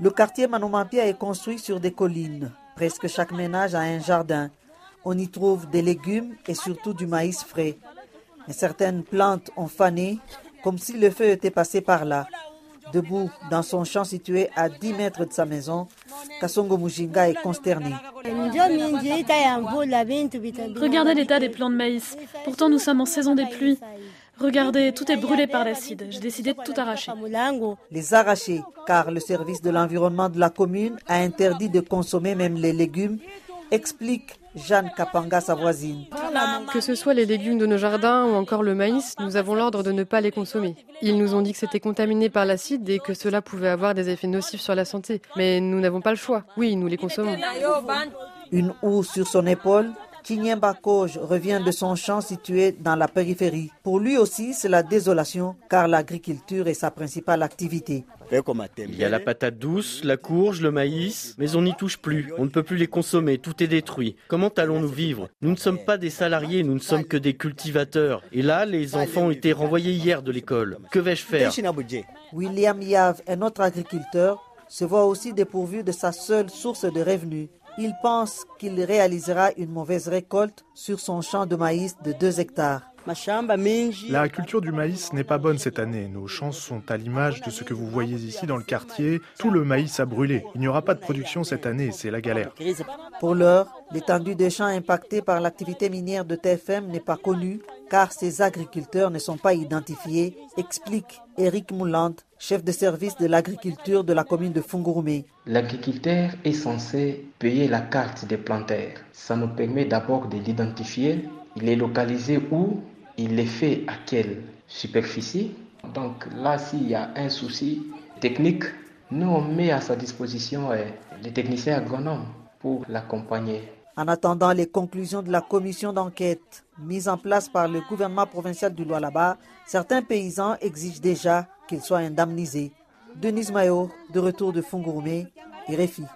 Le quartier Manomapia est construit sur des collines. Presque chaque ménage a un jardin. On y trouve des légumes et surtout du maïs frais. Mais certaines plantes ont fané, comme si le feu était passé par là. Debout dans son champ situé à 10 mètres de sa maison, Kasongo Mujinga est consterné. Regardez l'état des plants de maïs. Pourtant, nous sommes en saison des pluies. Regardez, tout est brûlé par l'acide. J'ai décidé de tout arracher. Les arracher, car le service de l'environnement de la commune a interdit de consommer même les légumes, explique Jeanne Kapanga, sa voisine. Que ce soit les légumes de nos jardins ou encore le maïs, nous avons l'ordre de ne pas les consommer. Ils nous ont dit que c'était contaminé par l'acide et que cela pouvait avoir des effets nocifs sur la santé. Mais nous n'avons pas le choix. Oui, nous les consommons. Une housse sur son épaule, Tshinyemba Koj revient de son champ situé dans la périphérie. Pour lui aussi, c'est la désolation, car l'agriculture est sa principale activité. Il y a la patate douce, la courge, le maïs, mais on n'y touche plus. On ne peut plus les consommer, tout est détruit. Comment allons-nous vivre? Nous ne sommes pas des salariés, nous ne sommes que des cultivateurs. Et là, les enfants ont été renvoyés hier de l'école. Que vais-je faire? William Yav, un autre agriculteur, se voit aussi dépourvu de sa seule source de revenus. Il pense qu'il réalisera une mauvaise récolte sur son champ de maïs de 2 hectares. La culture du maïs n'est pas bonne cette année. Nos champs sont à l'image de ce que vous voyez ici dans le quartier. Tout le maïs a brûlé. Il n'y aura pas de production cette année, c'est la galère. Pour l'heure, l'étendue des champs impactés par l'activité minière de TFM n'est pas connue, car ces agriculteurs ne sont pas identifiés, explique Eric Moulante, chef de service de l'agriculture de la commune de Fungourmé. L'agriculteur est censé payer la carte des planteurs. Ça nous permet d'abord de l'identifier. Il est localisé où? Il est fait à quelle superficie? Donc là, s'il y a un souci technique, nous on met à sa disposition les techniciens agronomes pour l'accompagner. En attendant les conclusions de la commission d'enquête mise en place par le gouvernement provincial du Lualaba, certains paysans exigent déjà qu'ils soient indemnisés. Denise Mayo, de retour de Fungourmé, RFI.